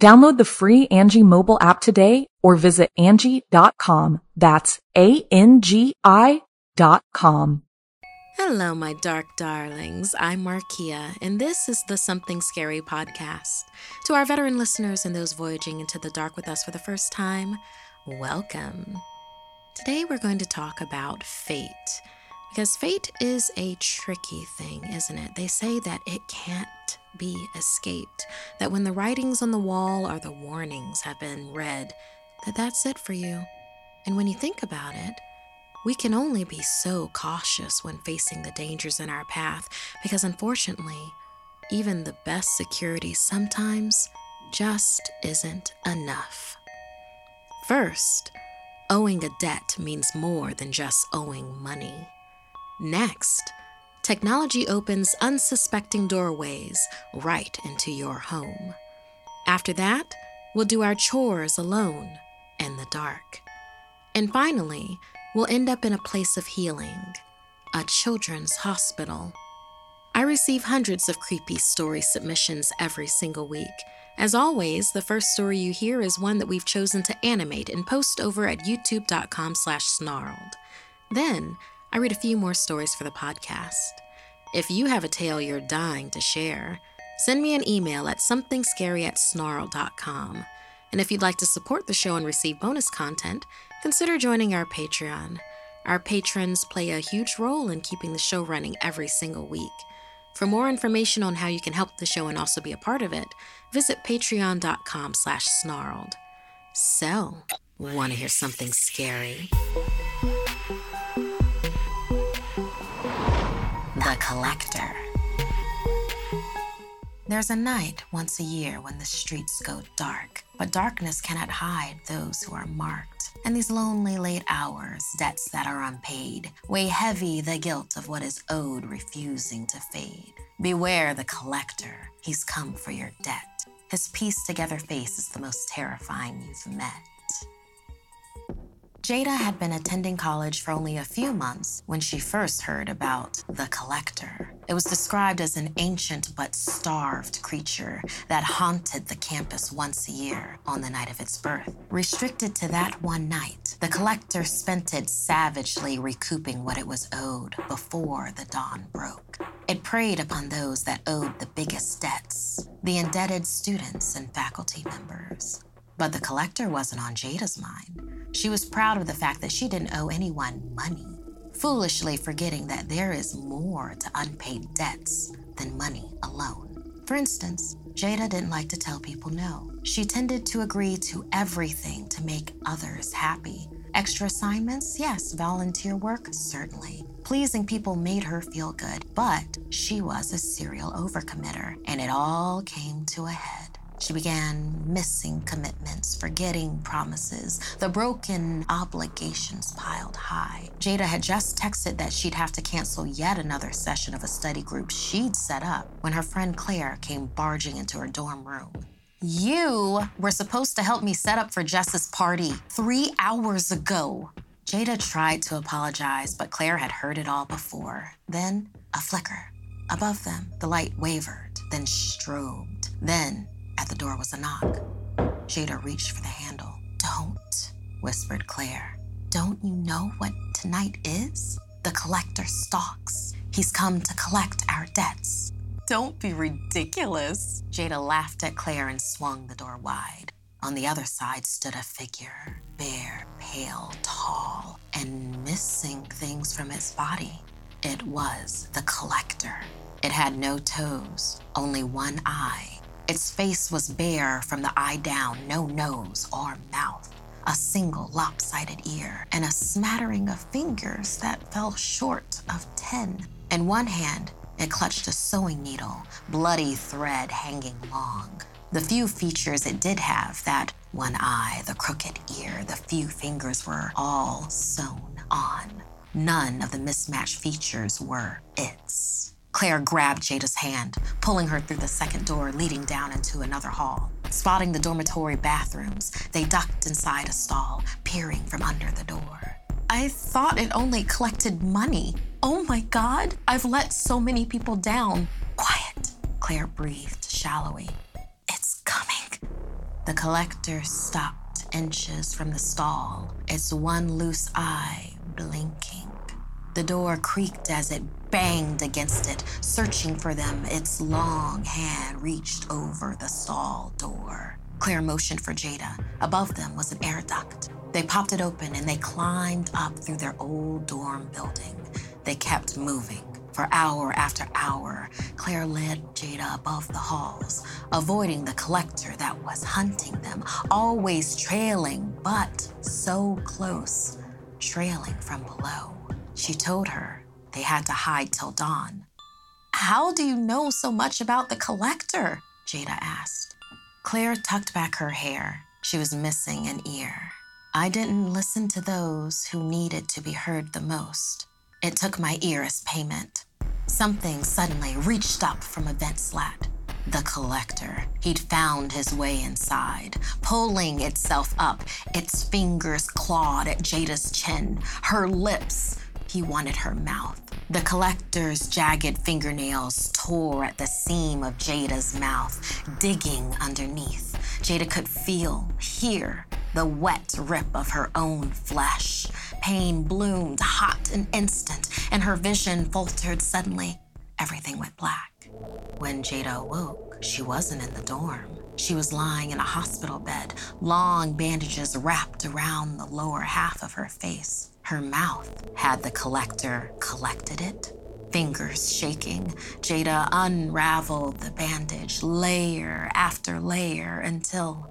Download the free Angie mobile app today or visit Angie.com. That's ANGI.com. Hello, my dark darlings. I'm Markeia, and this is the Something Scary Podcast. To our veteran listeners and those voyaging into the dark with us for the first time, welcome. Today we're going to talk about fate, because fate is a tricky thing, isn't it? They say that it can't be escaped, that when the writings on the wall or the warnings have been read, that's it for you. And when you think about it, we can only be so cautious when facing the dangers in our path, because unfortunately, even the best security sometimes just isn't enough. First, owing a debt means more than just owing money. Next, technology opens unsuspecting doorways right into your home. After that, we'll do our chores alone in the dark. And finally, we'll end up in a place of healing, a children's hospital. I receive hundreds of creepy story submissions every single week. As always, the first story you hear is one that we've chosen to animate and post over at youtube.com/snarled. Then, I read a few more stories for the podcast. If you have a tale you're dying to share, send me an email at somethingscary@snarl.com. And if you'd like to support the show and receive bonus content, consider joining our Patreon. Our patrons play a huge role in keeping the show running every single week. For more information on how you can help the show and also be a part of it, visit patreon.com/snarled. So, want to hear something scary? The Collector. There's a night once a year when the streets go dark, but darkness cannot hide those who are marked. And these lonely late hours, debts that are unpaid, weigh heavy the guilt of what is owed, refusing to fade. Beware the Collector, he's come for your debt. His pieced together face is the most terrifying you've met. Jada had been attending college for only a few months when she first heard about the Collector. It was described as an ancient but starved creature that haunted the campus once a year on the night of its birth. Restricted to that one night, the Collector spent it savagely recouping what it was owed before the dawn broke. It preyed upon those that owed the biggest debts, the indebted students and faculty members. But the Collector wasn't on Jada's mind. She was proud of the fact that she didn't owe anyone money, foolishly forgetting that there is more to unpaid debts than money alone. For instance, Jada didn't like to tell people no. She tended to agree to everything to make others happy. Extra assignments? Yes. Volunteer work? Certainly. Pleasing people made her feel good, but she was a serial overcommitter, and it all came to a head. She began missing commitments, forgetting promises, the broken obligations piled high. Jada had just texted that she'd have to cancel yet another session of a study group she'd set up when her friend Claire came barging into her dorm room. You were supposed to help me set up for Jess's party 3 hours ago. Jada tried to apologize, but Claire had heard it all before. Then a flicker. Above them, the light wavered, then strobed, then at the door was a knock. Jada reached for the handle. "Don't," whispered Claire. "Don't you know what tonight is? The Collector stalks. He's come to collect our debts." "Don't be ridiculous." Jada laughed at Claire and swung the door wide. On the other side stood a figure, bare, pale, tall, and missing things from its body. It was the Collector. It had no toes, only one eye. Its face was bare from the eye down, no nose or mouth, a single lopsided ear, and a smattering of fingers that fell short of 10. In one hand, it clutched a sewing needle, bloody thread hanging long. The few features it did have, that one eye, the crooked ear, the few fingers, were all sewn on. None of the mismatched features were its. Claire grabbed Jada's hand, pulling her through the second door leading down into another hall. Spotting the dormitory bathrooms, they ducked inside a stall, peering from under the door. I thought it only collected money. Oh my God, I've let so many people down. Quiet, Claire breathed shallowly. It's coming. The Collector stopped inches from the stall, its one loose eye blinking. The door creaked as it banged against it, searching for them. Its long hand reached over the stall door. Claire motioned for Jada. Above them was an air duct. They popped it open and they climbed up through their old dorm building. They kept moving. For hour after hour, Claire led Jada above the halls, avoiding the Collector that was hunting them, always trailing, but so close, trailing from below. She told her they had to hide till dawn. How do you know so much about the Collector? Jada asked. Claire tucked back her hair. She was missing an ear. I didn't listen to those who needed to be heard the most. It took my ear as payment. Something suddenly reached up from a vent slat. The Collector. He'd found his way inside, pulling itself up. Its fingers clawed at Jada's chin, her lips. He wanted her mouth. The Collector's jagged fingernails tore at the seam of Jada's mouth, digging underneath. Jada could feel, hear the wet rip of her own flesh. Pain bloomed hot an instant, and her vision faltered suddenly. Everything went black. When Jada awoke, she wasn't in the dorm. She was lying in a hospital bed, long bandages wrapped around the lower half of her face. Her mouth. Had the Collector collected it? Fingers shaking, Jada unraveled the bandage, layer after layer, until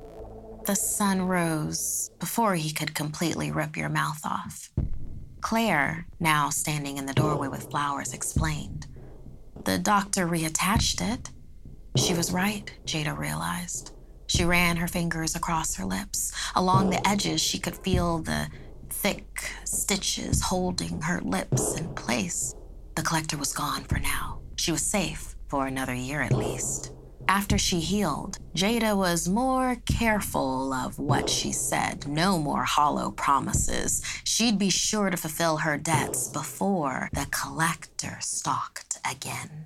the sun rose before he could completely rip your mouth off. Claire, now standing in the doorway with flowers, explained. The doctor reattached it. She was right, Jada realized. She ran her fingers across her lips. Along the edges, she could feel the thick stitches holding her lips in place. The Collector was gone for now. She was safe for another year at least. After she healed, Jada was more careful of what she said. No more hollow promises. She'd be sure to fulfill her debts before the Collector stalked again.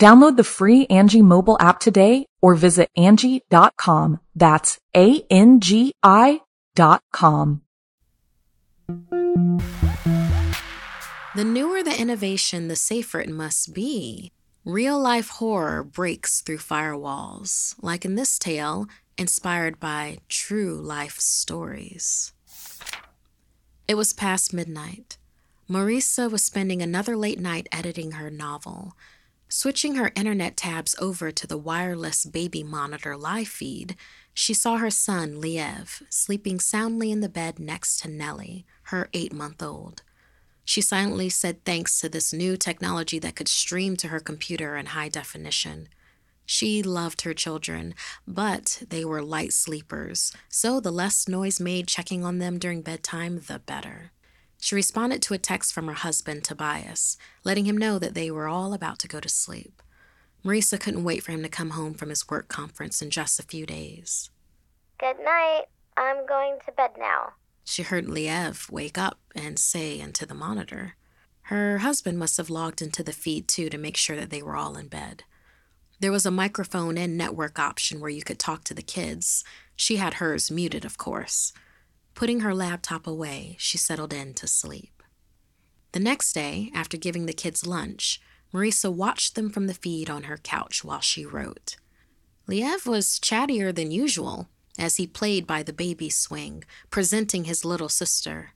Download the free Angie mobile app today or visit Angie.com. That's ANGI.com. The newer the innovation, the safer it must be. Real-life horror breaks through firewalls, like in this tale, inspired by true life stories. It was past midnight. Marisa was spending another late night editing her novel. Switching her internet tabs over to the wireless baby monitor live feed, she saw her son, Liev, sleeping soundly in the bed next to Nellie, her 8-month-old. She silently said thanks to this new technology that could stream to her computer in high definition. She loved her children, but they were light sleepers, so the less noise made checking on them during bedtime, the better. She responded to a text from her husband, Tobias, letting him know that they were all about to go to sleep. Marisa couldn't wait for him to come home from his work conference in just a few days. Good night. I'm going to bed now. She heard Liev wake up and say into the monitor. Her husband must have logged into the feed, too, to make sure that they were all in bed. There was a microphone and network option where you could talk to the kids. She had hers muted, of course. Putting her laptop away, she settled in to sleep. The next day, after giving the kids lunch, Marisa watched them from the feed on her couch while she wrote. Liev was chattier than usual as he played by the baby swing, presenting his little sister.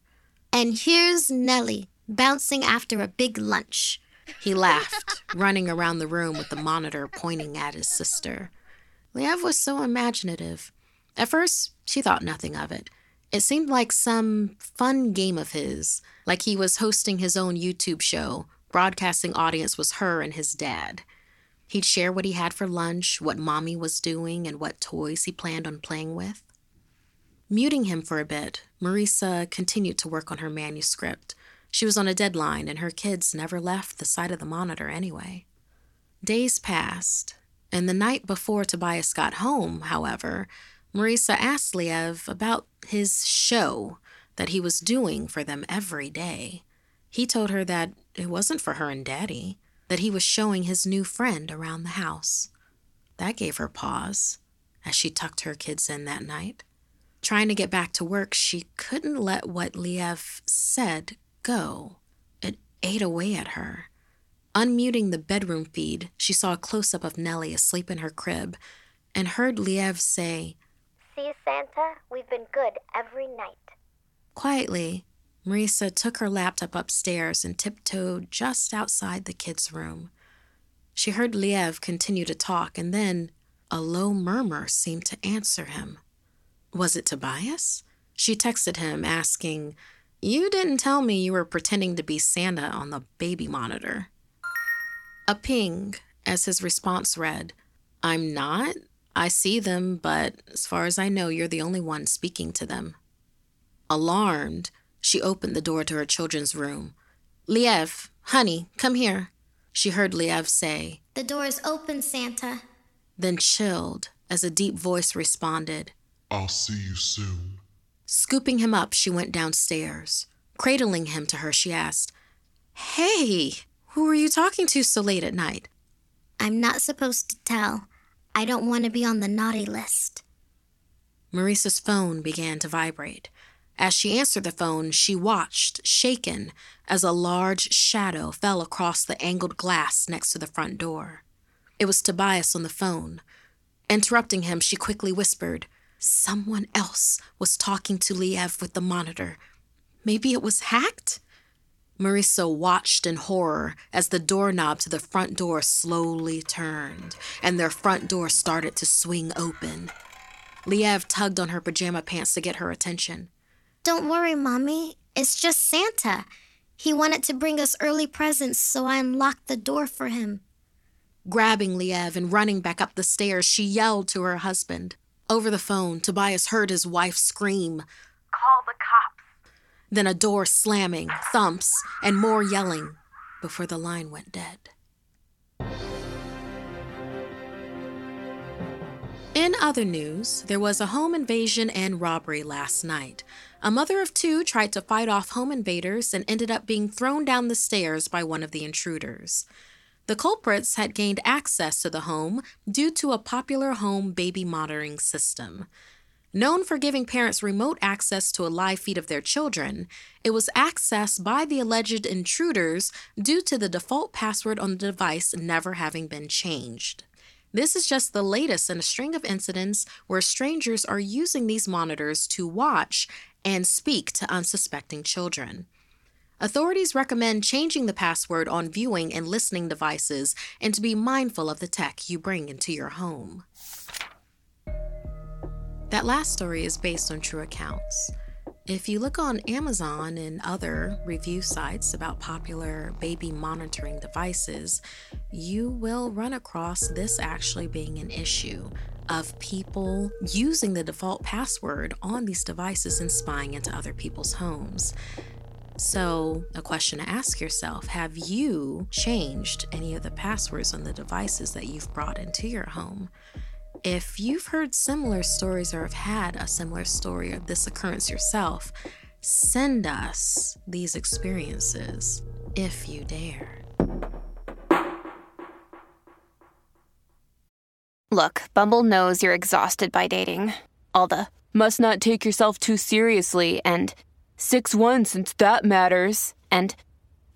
And here's Nellie, bouncing after a big lunch. He laughed, running around the room with the monitor pointing at his sister. Liev was so imaginative. At first, she thought nothing of it. It seemed like some fun game of his, like he was hosting his own YouTube show. Broadcasting audience was her and his dad. He'd share what he had for lunch, what mommy was doing, and what toys he planned on playing with. Muting him for a bit, Marisa continued to work on her manuscript. She was on a deadline, and her kids never left the side of the monitor anyway. Days passed, and the night before Tobias got home, however, Marisa asked Liev about his show that he was doing for them every day. He told her that it wasn't for her and Daddy, that he was showing his new friend around the house. That gave her pause as she tucked her kids in that night. Trying to get back to work, she couldn't let what Liev said go. It ate away at her. Unmuting the bedroom feed, she saw a close-up of Nellie asleep in her crib and heard Liev say, "See, Santa, we've been good every night." Quietly, Marisa took her laptop upstairs and tiptoed just outside the kids' room. She heard Liev continue to talk, and then a low murmur seemed to answer him. Was it Tobias? She texted him, asking, "You didn't tell me you were pretending to be Santa on the baby monitor." A ping, as his response read, "I'm not. I see them, but as far as I know, you're the only one speaking to them." Alarmed, she opened the door to her children's room. "Liev, honey, come here," she heard Liev say. "The door is open, Santa." Then chilled as a deep voice responded, "I'll see you soon." Scooping him up, she went downstairs. Cradling him to her, she asked, "Hey, who were you talking to so late at night?" "I'm not supposed to tell. I don't want to be on the naughty list." Marisa's phone began to vibrate. As she answered the phone, she watched, shaken, as a large shadow fell across the angled glass next to the front door. It was Tobias on the phone. Interrupting him, she quickly whispered, "Someone else was talking to Liev with the monitor. Maybe it was hacked?" Marisa watched in horror as the doorknob to the front door slowly turned, and their front door started to swing open. Liev tugged on her pajama pants to get her attention. "Don't worry, Mommy. It's just Santa. He wanted to bring us early presents, so I unlocked the door for him." Grabbing Liev and running back up the stairs, she yelled to her husband. Over the phone, Tobias heard his wife scream, "Call the cops." Then a door slamming, thumps, and more yelling before the line went dead. In other news, there was a home invasion and robbery last night. A mother of two tried to fight off home invaders and ended up being thrown down the stairs by one of the intruders. The culprits had gained access to the home due to a popular home baby monitoring system. Known for giving parents remote access to a live feed of their children, it was accessed by the alleged intruders due to the default password on the device never having been changed. This is just the latest in a string of incidents where strangers are using these monitors to watch and speak to unsuspecting children. Authorities recommend changing the password on viewing and listening devices and to be mindful of the tech you bring into your home. That last story is based on true accounts. If you look on Amazon and other review sites about popular baby monitoring devices, you will run across this actually being an issue of people using the default password on these devices and spying into other people's homes. So, a question to ask yourself, have you changed any of the passwords on the devices that you've brought into your home? If you've heard similar stories or have had a similar story of this occurrence yourself, send us these experiences if you dare. Look, Bumble knows you're exhausted by dating. All the must not take yourself too seriously and 6-1 since that matters. And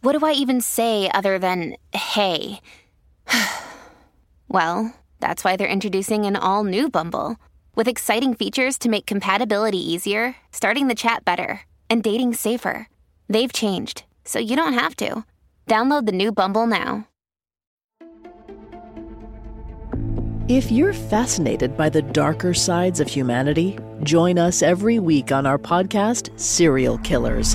what do I even say other than, hey? Well, that's why they're introducing an all-new Bumble with exciting features to make compatibility easier, starting the chat better, and dating safer. They've changed, so you don't have to. Download the new Bumble now. If you're fascinated by the darker sides of humanity, join us every week on our podcast, Serial Killers,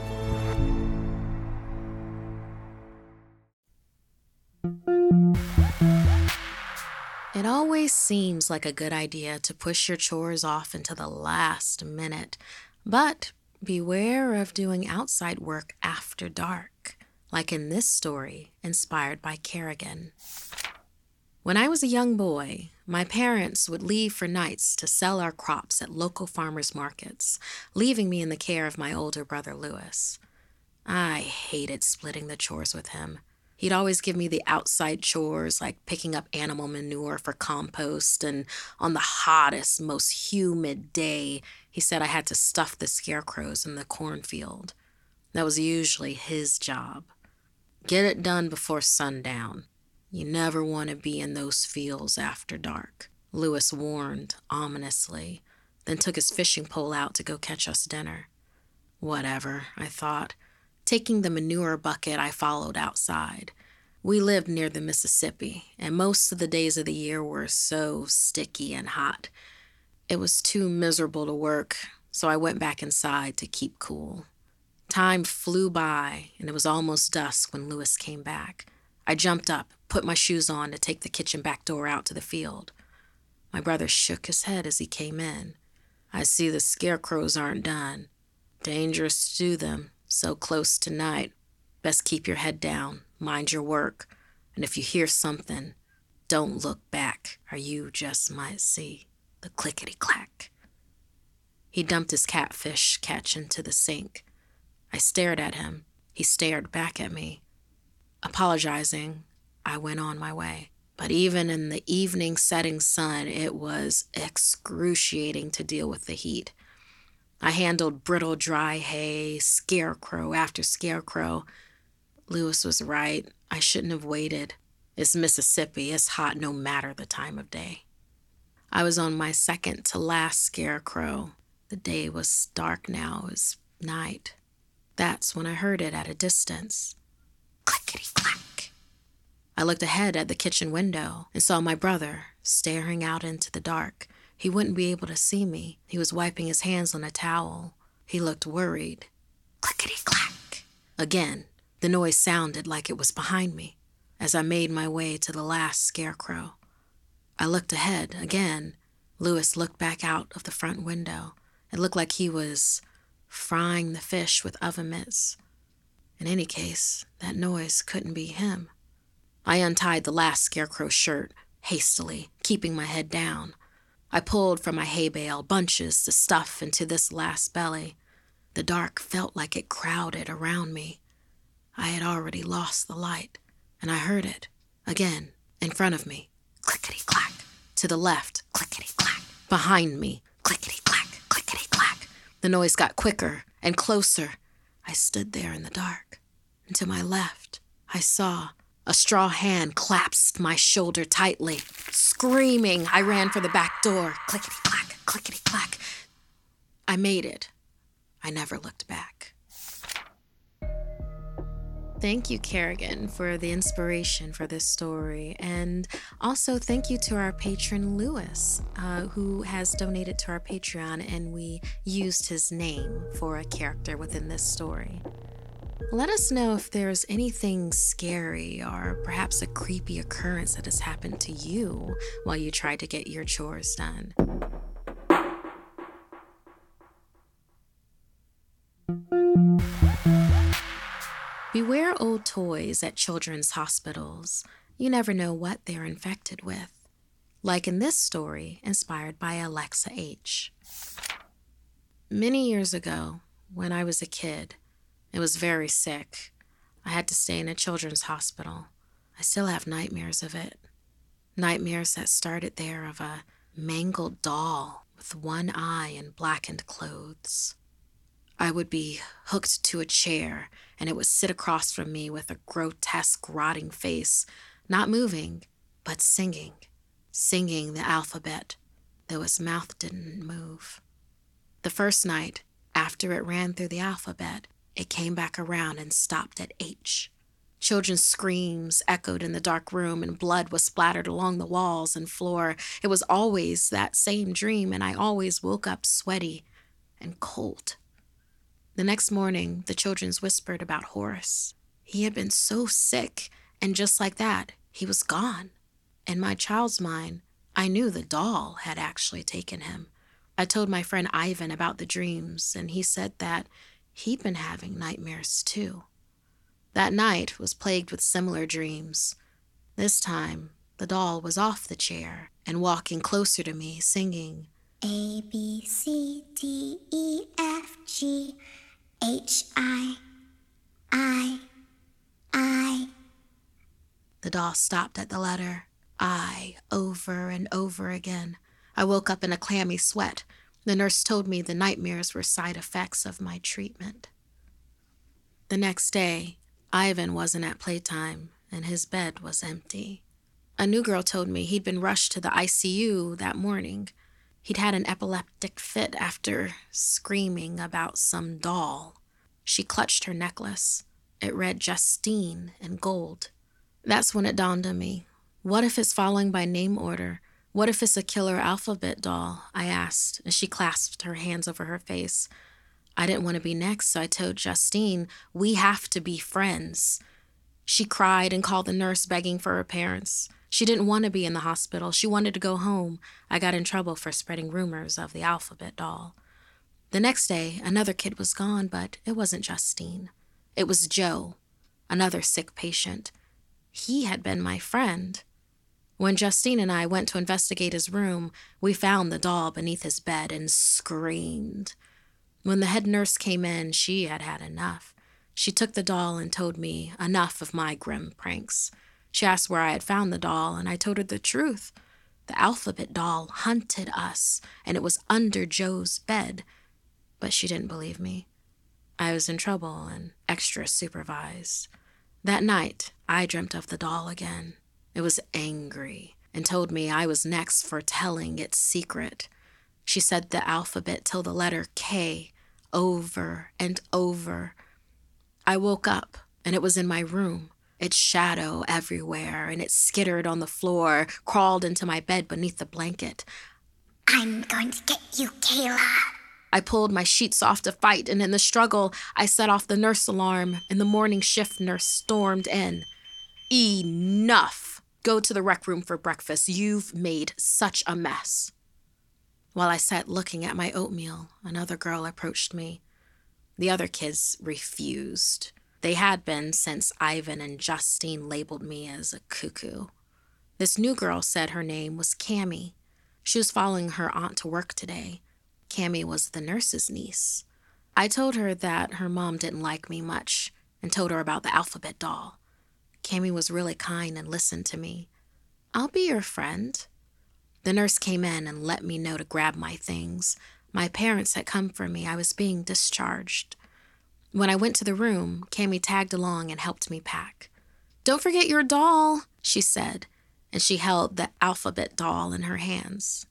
It always seems like a good idea to push your chores off until the last minute, but beware of doing outside work after dark, like in this story inspired by Kerrigan. When I was a young boy, my parents would leave for nights to sell our crops at local farmers markets, leaving me in the care of my older brother Lewis. I hated splitting the chores with him. He'd always give me the outside chores, like picking up animal manure for compost, and on the hottest, most humid day, he said I had to stuff the scarecrows in the cornfield. That was usually his job. Get it done before sundown. You never want to be in those fields after dark, Lewis warned ominously, then took his fishing pole out to go catch us dinner. Whatever, I thought. Taking the manure bucket, I followed outside. We lived near the Mississippi, and most of the days of the year were so sticky and hot. It was too miserable to work, so I went back inside to keep cool. Time flew by, and it was almost dusk when Lewis came back. I jumped up, put my shoes on to take the kitchen back door out to the field. My brother shook his head as he came in. I see the scarecrows aren't done. Dangerous to do them. So close to night. Best keep your head down, mind your work, and if you hear something, don't look back, or you just might see the clickety-clack. He dumped his catfish catch into the sink. I stared at him. He stared back at me. Apologizing, I went on my way. But even in the evening setting sun, it was excruciating to deal with the heat. I handled brittle dry hay, scarecrow after scarecrow. Lewis was right. I shouldn't have waited. It's Mississippi. It's hot no matter the time of day. I was on my second to last scarecrow. The day was dark now. It was night. That's when I heard it at a distance. Clickety clack. I looked ahead at the kitchen window and saw my brother staring out into the dark. He wouldn't be able to see me. He was wiping his hands on a towel. He looked worried. Clickety-clack. Again, the noise sounded like it was behind me as I made my way to the last scarecrow. I looked ahead again. Lewis looked back out of the front window. It looked like he was frying the fish with oven mitts. In any case, that noise couldn't be him. I untied the last scarecrow's shirt hastily, keeping my head down. I pulled from my hay bale bunches to stuff into this last belly. The dark felt like it crowded around me. I had already lost the light, and I heard it, again, in front of me. Clickety-clack. To the left, clickety-clack. Behind me, clickety-clack, clickety-clack. The noise got quicker and closer. I stood there in the dark, and to my left, I saw a straw hand clasped my shoulder tightly. Screaming, I ran for the back door. Clickety-clack, clickety-clack. I made it. I never looked back. Thank you, Kerrigan, for the inspiration for this story. And also thank you to our patron, Lewis, who has donated to our Patreon, and we used his name for a character within this story. Let us know if there's anything scary or perhaps a creepy occurrence that has happened to you while you tried to get your chores done. Beware old toys at children's hospitals. You never know what they're infected with. Like in this story, inspired by Alexa H. Many years ago, when I was a kid, it was very sick. I had to stay in a children's hospital. I still have nightmares of it. Nightmares that started there of a mangled doll with one eye and blackened clothes. I would be hooked to a chair, and it would sit across from me with a grotesque, rotting face, not moving, but singing. Singing the alphabet, though its mouth didn't move. The first night, after it ran through the alphabet, it came back around and stopped at H. Children's screams echoed in the dark room, and blood was splattered along the walls and floor. It was always that same dream, and I always woke up sweaty and cold. The next morning, the children whispered about Horace. He had been so sick, and just like that, he was gone. In my child's mind, I knew the doll had actually taken him. I told my friend Ivan about the dreams, and he said that he'd been having nightmares too. That night was plagued with similar dreams. This time, the doll was off the chair and walking closer to me, singing, A, B, C, D, E, F, G, H, I. The doll stopped at the letter I over and over again. I woke up in a clammy sweat. The nurse told me the nightmares were side effects of my treatment. The next day, Ivan wasn't at playtime, and his bed was empty. A new girl told me he'd been rushed to the ICU that morning. He'd had an epileptic fit after screaming about some doll. She clutched her necklace. It read Justine in gold. That's when it dawned on me. What if it's following by name order? What if it's a killer alphabet doll? I asked, and she clasped her hands over her face. I didn't want to be next, so I told Justine, we have to be friends. She cried and called the nurse, begging for her parents. She didn't want to be in the hospital. She wanted to go home. I got in trouble for spreading rumors of the alphabet doll. The next day, another kid was gone, but it wasn't Justine. It was Joe, another sick patient. He had been my friend. When Justine and I went to investigate his room, we found the doll beneath his bed and screamed. When the head nurse came in, she had had enough. She took the doll and told me enough of my grim pranks. She asked where I had found the doll, and I told her the truth. The alphabet doll hunted us, and it was under Joe's bed. But she didn't believe me. I was in trouble and extra supervised. That night, I dreamt of the doll again. It was angry and told me I was next for telling its secret. She said the alphabet till the letter K over and over. I woke up and it was in my room, its shadow everywhere, and it skittered on the floor, crawled into my bed beneath the blanket. I'm going to get you, Kayla. I pulled my sheets off to fight, and in the struggle, I set off the nurse alarm, and the morning shift nurse stormed in. Enough! Go to the rec room for breakfast. You've made such a mess. While I sat looking at my oatmeal, another girl approached me. The other kids refused. They had been since Ivan and Justine labeled me as a cuckoo. This new girl said her name was Cammie. She was following her aunt to work today. Cammie was the nurse's niece. I told her that her mom didn't like me much and told her about the alphabet doll. Cammie was really kind and listened to me. I'll be your friend. The nurse came in and let me know to grab my things. My parents had come for me. I was being discharged. When I went to the room, Cammie tagged along and helped me pack. Don't forget your doll, she said, and she held the alphabet doll in her hands.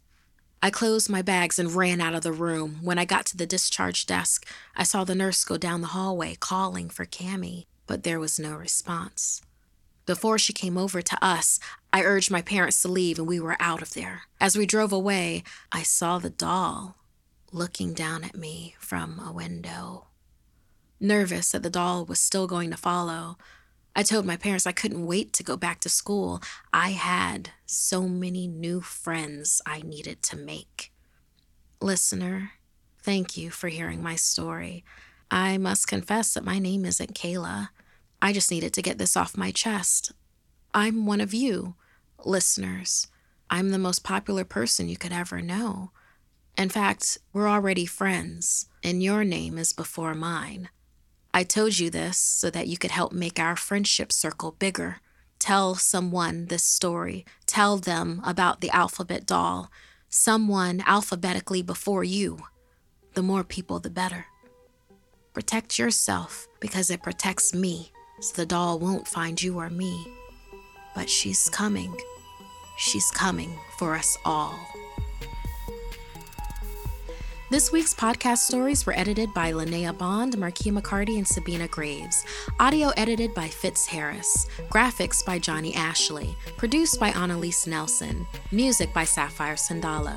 I closed my bags and ran out of the room. When I got to the discharge desk, I saw the nurse go down the hallway calling for Cammie, but there was no response. Before she came over to us, I urged my parents to leave and we were out of there. As we drove away, I saw the doll looking down at me from a window. Nervous that the doll was still going to follow, I told my parents I couldn't wait to go back to school. I had so many new friends I needed to make. Listener, thank you for hearing my story. I must confess that my name isn't Kayla. I just needed to get this off my chest. I'm one of you, listeners. I'm the most popular person you could ever know. In fact, we're already friends, and your name is before mine. I told you this so that you could help make our friendship circle bigger. Tell someone this story. Tell them about the alphabet doll. Someone alphabetically before you. The more people, the better. Protect yourself because it protects me, so the doll won't find you or me. But she's coming. She's coming for us all. This week's podcast stories were edited by Linnea Bond, Markee McCarty, and Sabina Graves. Audio edited by Fitz Harris. Graphics by Johnny Ashley. Produced by Annalise Nelson. Music by Sapphire Sandalo.